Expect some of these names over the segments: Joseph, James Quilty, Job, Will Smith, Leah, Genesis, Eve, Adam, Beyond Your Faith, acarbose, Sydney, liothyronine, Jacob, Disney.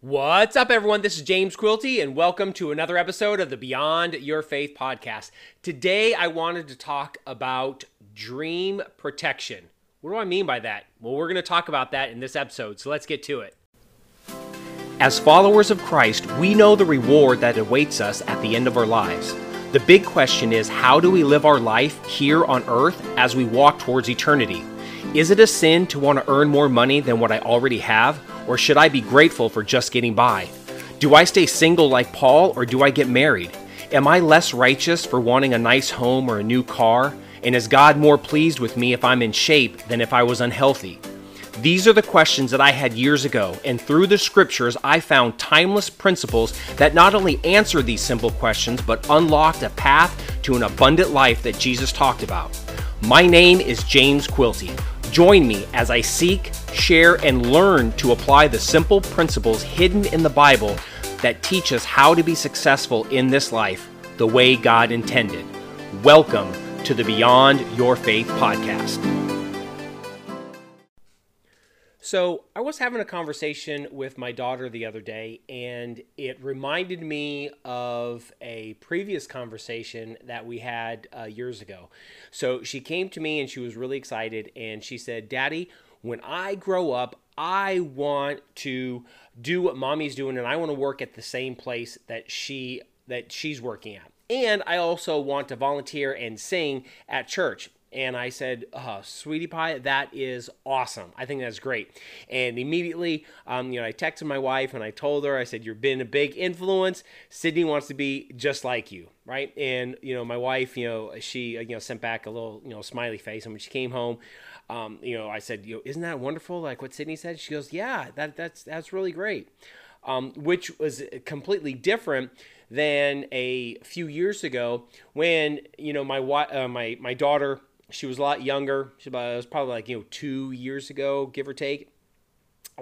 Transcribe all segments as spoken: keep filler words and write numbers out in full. What's up, everyone? This is James Quilty, and welcome to another episode of the Beyond Your Faith podcast. Today, I wanted to talk about dream protection. What do I mean by that? Well, we're going to talk about that in this episode, so let's get to it. As followers of Christ, we know the reward that awaits us at the end of our lives. The big question is, how do we live our life here on earth as we walk towards eternity? Is it a sin to want to earn more money than what I already have, or should I be grateful for just getting by? Do I stay single like Paul, or do I get married? Am I less righteous for wanting a nice home or a new car? And is God more pleased with me if I'm in shape than if I was unhealthy? These are the questions that I had years ago, and through the scriptures, I found timeless principles that not only answered these simple questions, but unlocked a path to an abundant life that Jesus talked about. My name is James Quilty. Join me as I seek, share, and learn to apply the simple principles hidden in the Bible that teach us how to be successful in this life the way God intended. Welcome to the Beyond Your Faith podcast. So I was having a conversation with my daughter the other day, and it reminded me of a previous conversation that we had uh, years ago. So she came to me and she was really excited, and she said, "Daddy, when I grow up, I want to do what mommy's doing, and I want to work at the same place that she that she's working at. And I also want to volunteer and sing at church." And I said, oh, sweetie pie, that is awesome. I think that's great. And immediately, um, you know, I texted my wife and I told her, I said, "You've been a big influence. Sydney wants to be just like you." Right. And, you know, my wife, you know, she, you know, sent back a little, you know, smiley face. And when she came home, um, you know, I said, you know, "Isn't that wonderful? Like what Sydney said?" She goes, "Yeah, that, that's, that's really great." Um, which was completely different than a few years ago when, you know, my, uh, my, my daughter, she was a lot younger. She was probably like, you know, two years ago, give or take.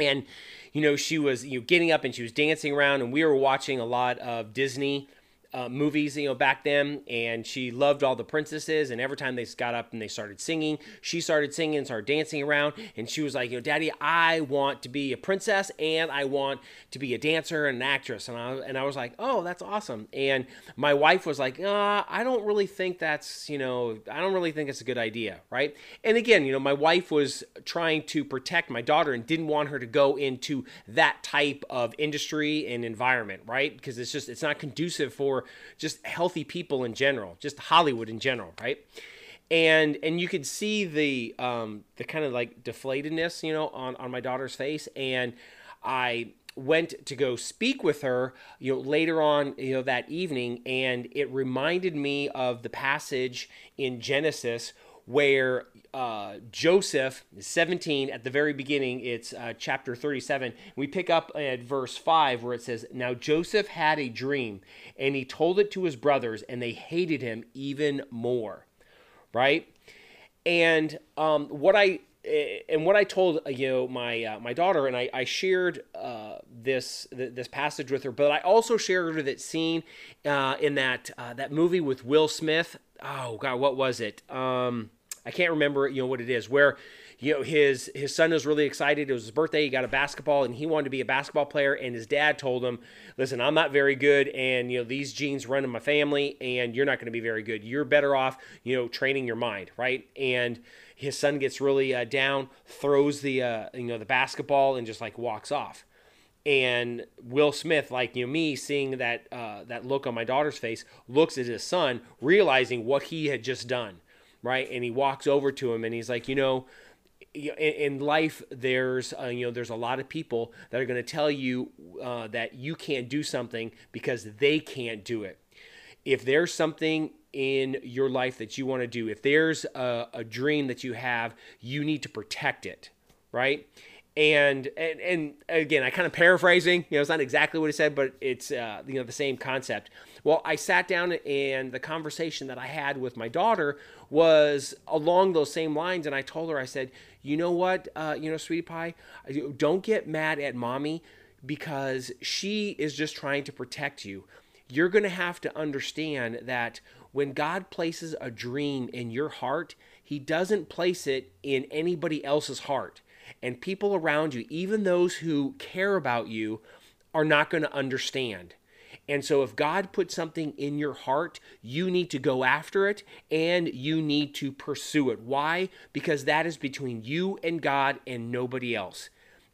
And, you know, she was, you know, getting up and she was dancing around, and we were watching a lot of Disney uh, movies, you know, back then. And she loved all the princesses. And every time they got up and they started singing, she started singing and started dancing around. And she was like, you know, "Daddy, I want to be a princess, and I want to be a dancer and an actress." And I, and I was like, "Oh, that's awesome." And my wife was like, uh, I don't really think that's, you know, I don't really think it's a good idea. Right. And again, you know, my wife was trying to protect my daughter and didn't want her to go into that type of industry and environment. Right. Because it's just, it's not conducive for just healthy people in general, just Hollywood in general, right? And and you could see the um, the kind of like deflatedness, you know, on, on my daughter's face. And I went to go speak with her, you know, later on, you know, that evening, and it reminded me of the passage in Genesis where uh, Joseph is seventeen at the very beginning. It's uh, chapter thirty-seven. We pick up at verse five where it says, "Now Joseph had a dream, and he told it to his brothers, and they hated him even more," right? And um, what I and what I told you know my uh, my daughter, and I, I shared uh, this th this passage with her, but I also shared with that scene uh, in that uh, that movie with Will Smith. Oh God, what was it? Um, I can't remember, you know, what it is, where, you know, his, his son was really excited. It was his birthday. He got a basketball and he wanted to be a basketball player. And his dad told him, "Listen, I'm not very good. And, you know, these genes run in my family and you're not going to be very good. You're better off, you know, training your mind." Right. And his son gets really uh, down, throws the, uh, you know, the basketball and just like walks off. And Will Smith, like, you know, me seeing that, uh, that look on my daughter's face, looks at his son, realizing what he had just done. Right. And he walks over to him and he's like, you know, in, in life, there's, uh, you know, there's a lot of people that are going to tell you uh, that you can't do something because they can't do it. If there's something in your life that you want to do, if there's a, a dream that you have, you need to protect it. Right. And, and, and again, I kind of paraphrasing, you know, it's not exactly what he said, but it's, uh, you know, the same concept. Well, I sat down and the conversation that I had with my daughter was along those same lines. And I told her, I said, you know what, uh, you know, sweetie pie, don't get mad at mommy because she is just trying to protect you. You're going to have to understand that when God places a dream in your heart, he doesn't place it in anybody else's heart. And people around you, even those who care about you, are not going to understand. And so if God put something in your heart, you need to go after it and you need to pursue it. Why? Because that is between you and God and nobody else.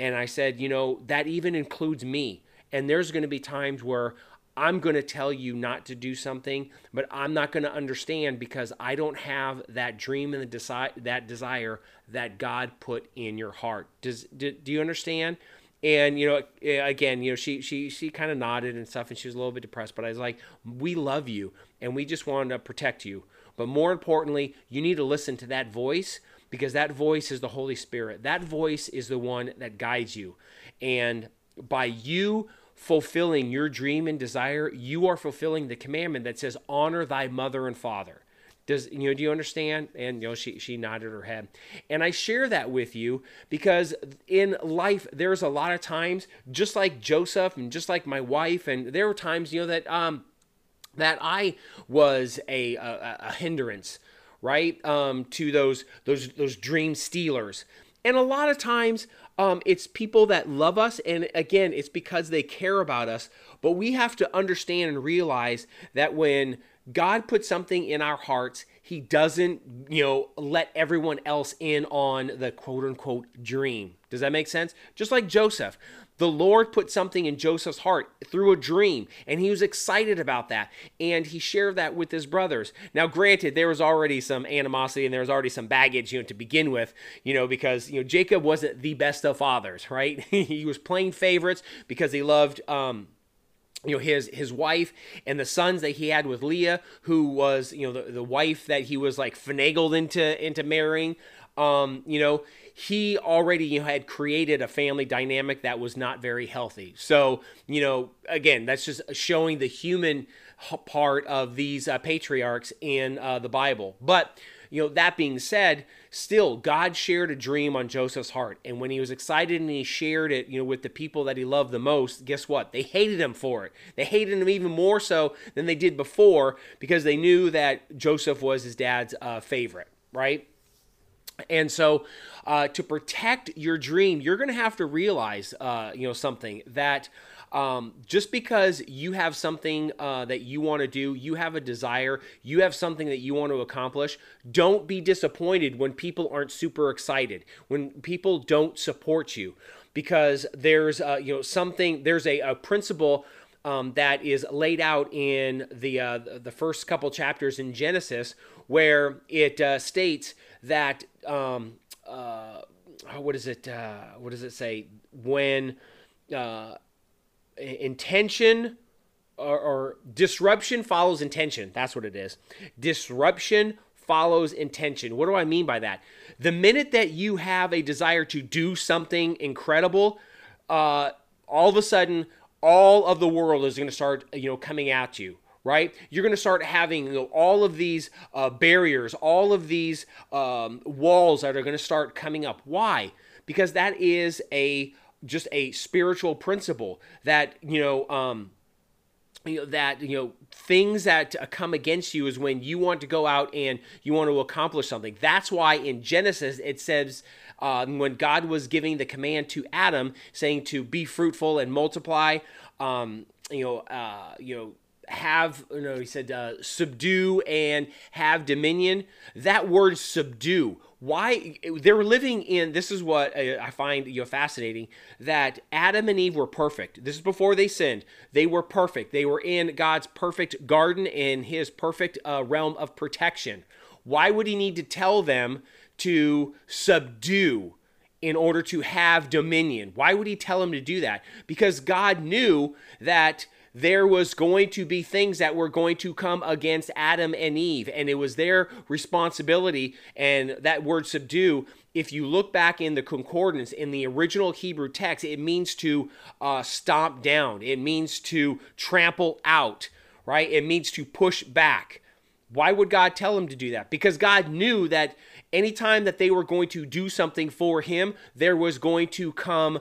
And I said, you know, that even includes me. And there's going to be times where I'm going to tell you not to do something, but I'm not going to understand because I don't have that dream and the desi- that desire that God put in your heart. Does do, do you understand? And, you know, again, you know, she she she kind of nodded and stuff, and she was a little bit depressed, but I was like, we love you, and we just wanted to protect you. But more importantly, you need to listen to that voice, because that voice is the Holy Spirit. That voice is the one that guides you. And by you fulfilling your dream and desire, you are fulfilling the commandment that says, honor thy mother and father. Does, you know, do you understand? And, you know, she, she nodded her head. And I share that with you because in life, there's a lot of times, just like Joseph and just like my wife, and there were times, you know, that, um, that I was a, a, a hindrance, right? Um, to those, those, those dream stealers. And a lot of times, um, it's people that love us. And again, it's because they care about us, but we have to understand and realize that when God puts something in our hearts, he doesn't, you know, let everyone else in on the quote unquote dream. Does that make sense? Just like Joseph, the Lord put something in Joseph's heart through a dream, and he was excited about that. And he shared that with his brothers. Now, granted, there was already some animosity and there was already some baggage, you know, to begin with, you know, because, you know, Jacob wasn't the best of fathers, right? He was playing favorites because he loved, um, you know, his, his wife and the sons that he had with Leah, who was, you know, the, the wife that he was like finagled into, into marrying. Um, you know, he already, you know, had created a family dynamic that was not very healthy. So, you know, again, that's just showing the human part of these uh, patriarchs in uh, the Bible. But, you know, that being said, still, God shared a dream on Joseph's heart. And when he was excited and he shared it, you know, with the people that he loved the most, guess what? They hated him for it. They hated him even more so than they did before because they knew that Joseph was his dad's uh, favorite, right? And so uh, to protect your dream, you're going to have to realize, uh, you know, something that Um, just because you have something uh, that you want to do, you have a desire, you have something that you want to accomplish, don't be disappointed when people aren't super excited, when people don't support you, because there's uh, you know something, there's a, a principle um, that is laid out in the uh, the first couple chapters in Genesis where it uh, states that um, uh, what is it? Uh, what does it say? When uh, intention or, or disruption follows intention. That's what it is. Disruption follows intention. What do I mean by that? The minute that you have a desire to do something incredible, uh, all of a sudden, all of the world is going to start, you know, coming at you, right? You're going to start having, you know, all of these uh, barriers, all of these um, walls that are going to start coming up. Why? Because that is a just a spiritual principle that, you know, um, you know, that, you know, things that come against you is when you want to go out and you want to accomplish something. That's why in Genesis, it says, uh, when God was giving the command to Adam saying to be fruitful and multiply, um, you know, uh, you know, have, you know, he said, uh, subdue and have dominion. That word subdue, why they were living in, this is what I find, you know, fascinating, that Adam and Eve were perfect. This is before they sinned. They were perfect. They were in God's perfect garden and his perfect uh, realm of protection. Why would he need to tell them to subdue in order to have dominion? Why would he tell them to do that? Because God knew that there was going to be things that were going to come against Adam and Eve, and it was their responsibility. And that word subdue, if you look back in the concordance, in the original Hebrew text, it means to uh, stomp down. It means to trample out, right? It means to push back. Why would God tell them to do that? Because God knew that anytime that they were going to do something for him, there was going to come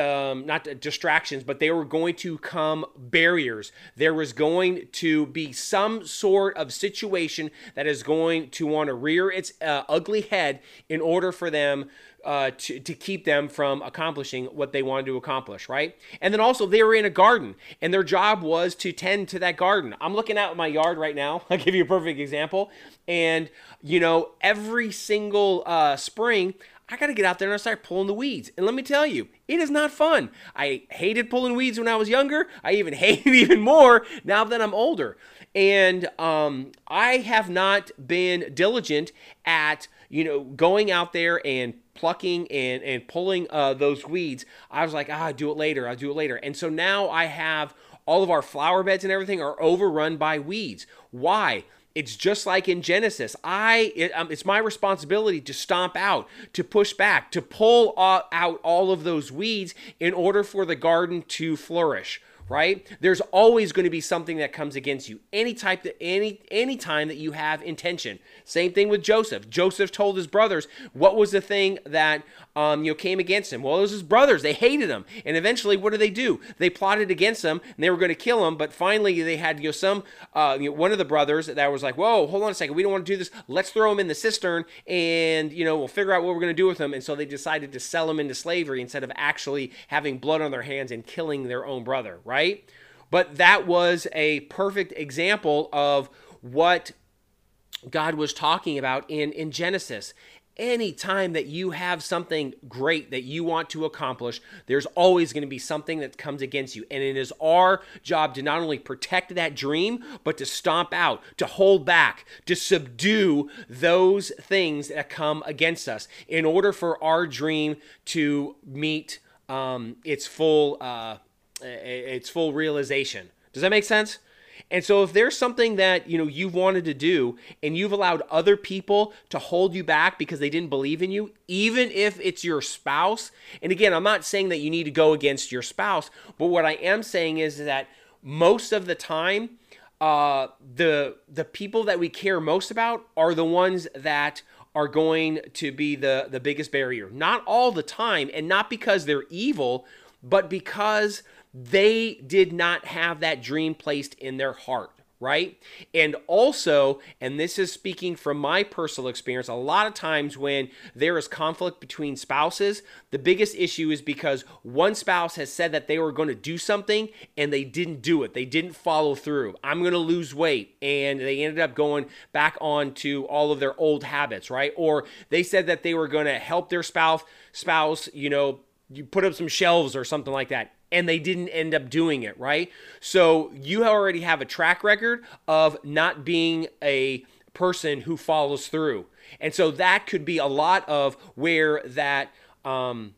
um, not distractions, but they were going to come barriers. There was going to be some sort of situation that is going to want to rear its uh, ugly head in order for them uh, to, to keep them from accomplishing what they wanted to accomplish, right? And then also they were in a garden and their job was to tend to that garden. I'm looking out my yard right now. I'll give you a perfect example. And, you know, every single uh, spring, I got to get out there and I start pulling the weeds. And let me tell you, it is not fun. I hated pulling weeds when I was younger. I even hate it even more now that I'm older. And um, I have not been diligent at, you know, going out there and plucking and, and pulling uh, those weeds. I was like, ah, I'll do it later. I'll do it later. And so now I have all of our flower beds and everything are overrun by weeds. Why? It's just like in Genesis. I, it, um, it's my responsibility to stomp out, to push back, to pull out all of those weeds in order for the garden to flourish, right? There's always going to be something that comes against you, any type that, any, any time that you have intention. Same thing with Joseph. Joseph told his brothers, what was the thing that um, you know, came against him? Well, it was his brothers. They hated him. And eventually, what did they do? They plotted against him and they were going to kill him. But finally, they had, you know, some, uh, you know, one of the brothers that was like, whoa, hold on a second. We don't want to do this. Let's throw him in the cistern and, you know, we'll figure out what we're going to do with him. And so they decided to sell him into slavery instead of actually having blood on their hands and killing their own brother, right? Right? But that was a perfect example of what God was talking about in, in Genesis. Anytime that you have something great that you want to accomplish, there's always going to be something that comes against you. And it is our job to not only protect that dream, but to stomp out, to hold back, to subdue those things that come against us in order for our dream to meet um, its full uh its full realization. Does that make sense? And so if there's something that, you know, you've wanted to do and you've allowed other people to hold you back because they didn't believe in you, even if it's your spouse. And again, I'm not saying that you need to go against your spouse, but what I am saying is that most of the time, uh, the, the people that we care most about are the ones that are going to be the, the biggest barrier. Not all the time, and not because they're evil, but because they did not have that dream placed in their heart, right? And also, and this is speaking from my personal experience, a lot of times when there is conflict between spouses, the biggest issue is because one spouse has said that they were going to do something and they didn't do it. They didn't follow through. I'm going to lose weight. And they ended up going back on to all of their old habits, right? Or they said that they were going to help their spouse, spouse, you know, you put up some shelves or something like that, and they didn't end up doing it, right? So you already have a track record of not being a person who follows through. And so that could be a lot of where that um,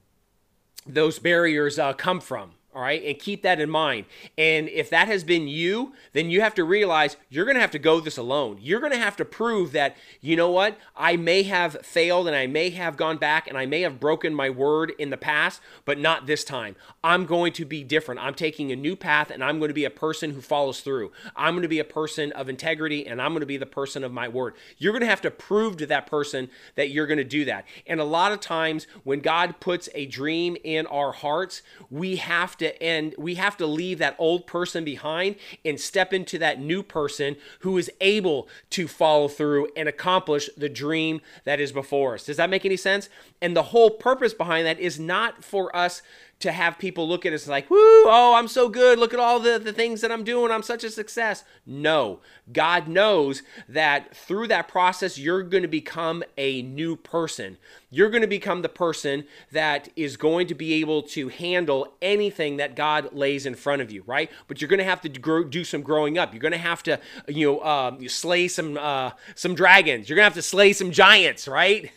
those barriers uh, come from, all right? And keep that in mind. And if that has been you, then you have to realize you're going to have to go this alone. You're going to have to prove that, you know what, I may have failed and I may have gone back and I may have broken my word in the past, but not this time. I'm going to be different. I'm taking a new path and I'm going to be a person who follows through. I'm going to be a person of integrity and I'm going to be the person of my word. You're going to have to prove to that person that you're going to do that. And a lot of times when God puts a dream in our hearts, we have to and we have to leave that old person behind and step into that new person who is able to follow through and accomplish the dream that is before us. Does that make any sense? And the whole purpose behind that is not for us to have people look at us like, woo, oh, I'm so good. Look at all the, the things that I'm doing. I'm such a success. No, God knows that through that process, you're going to become a new person. You're going to become the person that is going to be able to handle anything that God lays in front of you, right? But you're going to have to grow, do some growing up. You're going to have to, you know, um, you slay some, uh, some dragons. You're going to have to slay some giants, right?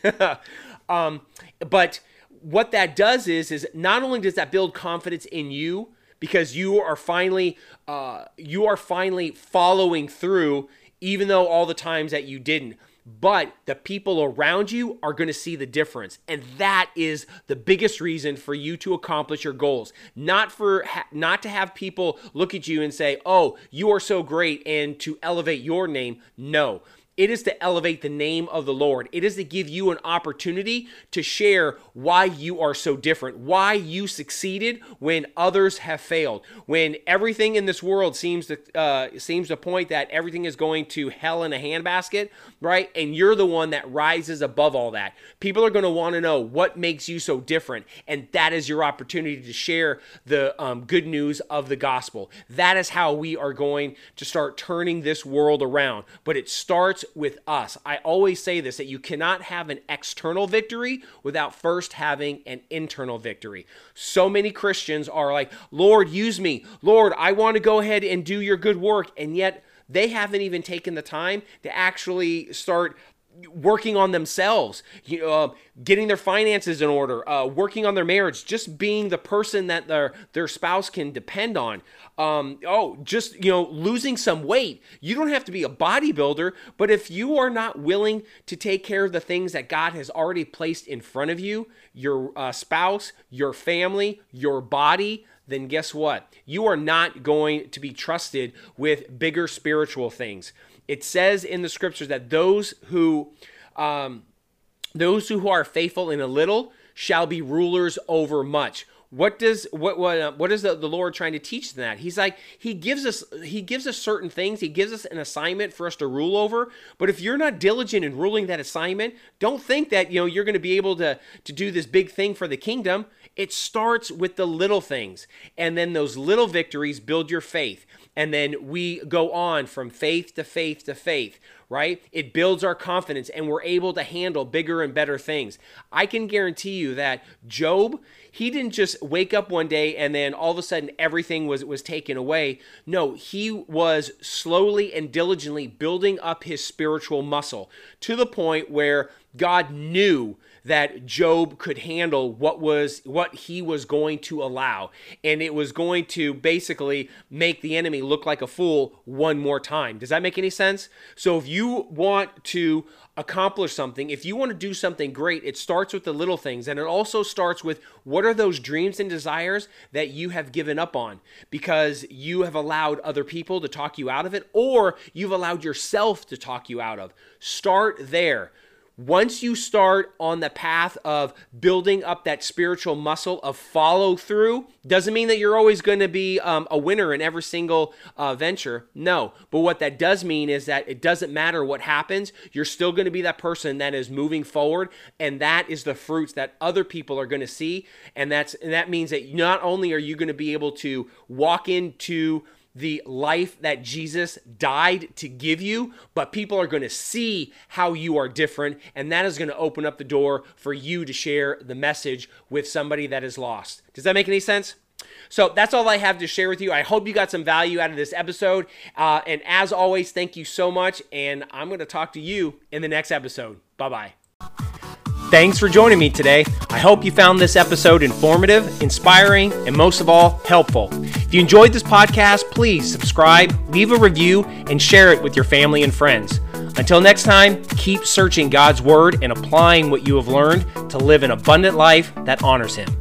um, but what that does is, is not only does that build confidence in you because you are finally, uh, you are finally following through, even though all the times that you didn't, but the people around you are going to see the difference. And that is the biggest reason for you to accomplish your goals. Not for, ha- not to have people look at you and say, oh, you are so great, and to elevate your name. No. It is to elevate the name of the Lord. It is to give you an opportunity to share why you are so different, why you succeeded when others have failed, when everything in this world seems to uh, seems to point that everything is going to hell in a handbasket, right? And you're the one that rises above all that. People are going to want to know what makes you so different, and that is your opportunity to share the um, good news of the gospel. That is how we are going to start turning this world around, but it starts with us. I always say this, that you cannot have an external victory without first having an internal victory. So many Christians are like, Lord, use me. Lord, I want to go ahead and do your good work. And yet they haven't even taken the time to actually start working on themselves, you know, uh, getting their finances in order, uh, working on their marriage, just being the person that their their spouse can depend on. Um, oh, just, you know, losing some weight. You don't have to be a bodybuilder, but if you are not willing to take care of the things that God has already placed in front of you, your uh, spouse, your family, your body, then guess what? You are not going to be trusted with bigger spiritual things. It says in the scriptures that those who, um, those who are faithful in a little shall be rulers over much. What does what what uh, what is the, the Lord trying to teach them? That he's like he gives us he gives us certain things. He gives us an assignment for us to rule over. But if you're not diligent in ruling that assignment, don't think that you know you're going to be able to to do this big thing for the kingdom. It starts with the little things, and then those little victories build your faith. And then we go on from faith to faith to faith, right? It builds our confidence and we're able to handle bigger and better things. I can guarantee you that Job, he didn't just wake up one day and then all of a sudden everything was, was taken away. No, he was slowly and diligently building up his spiritual muscle to the point where God knew that Job could handle what was what he was going to allow, and it was going to basically make the enemy look like a fool one more time. Does that make any sense? So if you want to accomplish something, if you want to do something great, it starts with the little things, and it also starts with what are those dreams and desires that you have given up on because you have allowed other people to talk you out of it, or you've allowed yourself to talk you out of. Start there. Once you start on the path of building up that spiritual muscle of follow through, doesn't mean that you're always going to be um, a winner in every single uh, venture. No, but what that does mean is that it doesn't matter what happens. You're still going to be that person that is moving forward, and that is the fruits that other people are going to see. And that's and that means that not only are you going to be able to walk into the life that Jesus died to give you, but people are going to see how you are different, and that is going to open up the door for you to share the message with somebody that is lost. Does that make any sense? So that's all I have to share with you. I hope you got some value out of this episode, uh, and as always, thank you so much, and I'm going to talk to you in the next episode. Bye-bye. Thanks for joining me today. I hope you found this episode informative, inspiring, and most of all, helpful. If you enjoyed this podcast, please subscribe, leave a review, and share it with your family and friends. Until next time, keep searching God's Word and applying what you have learned to live an abundant life that honors Him.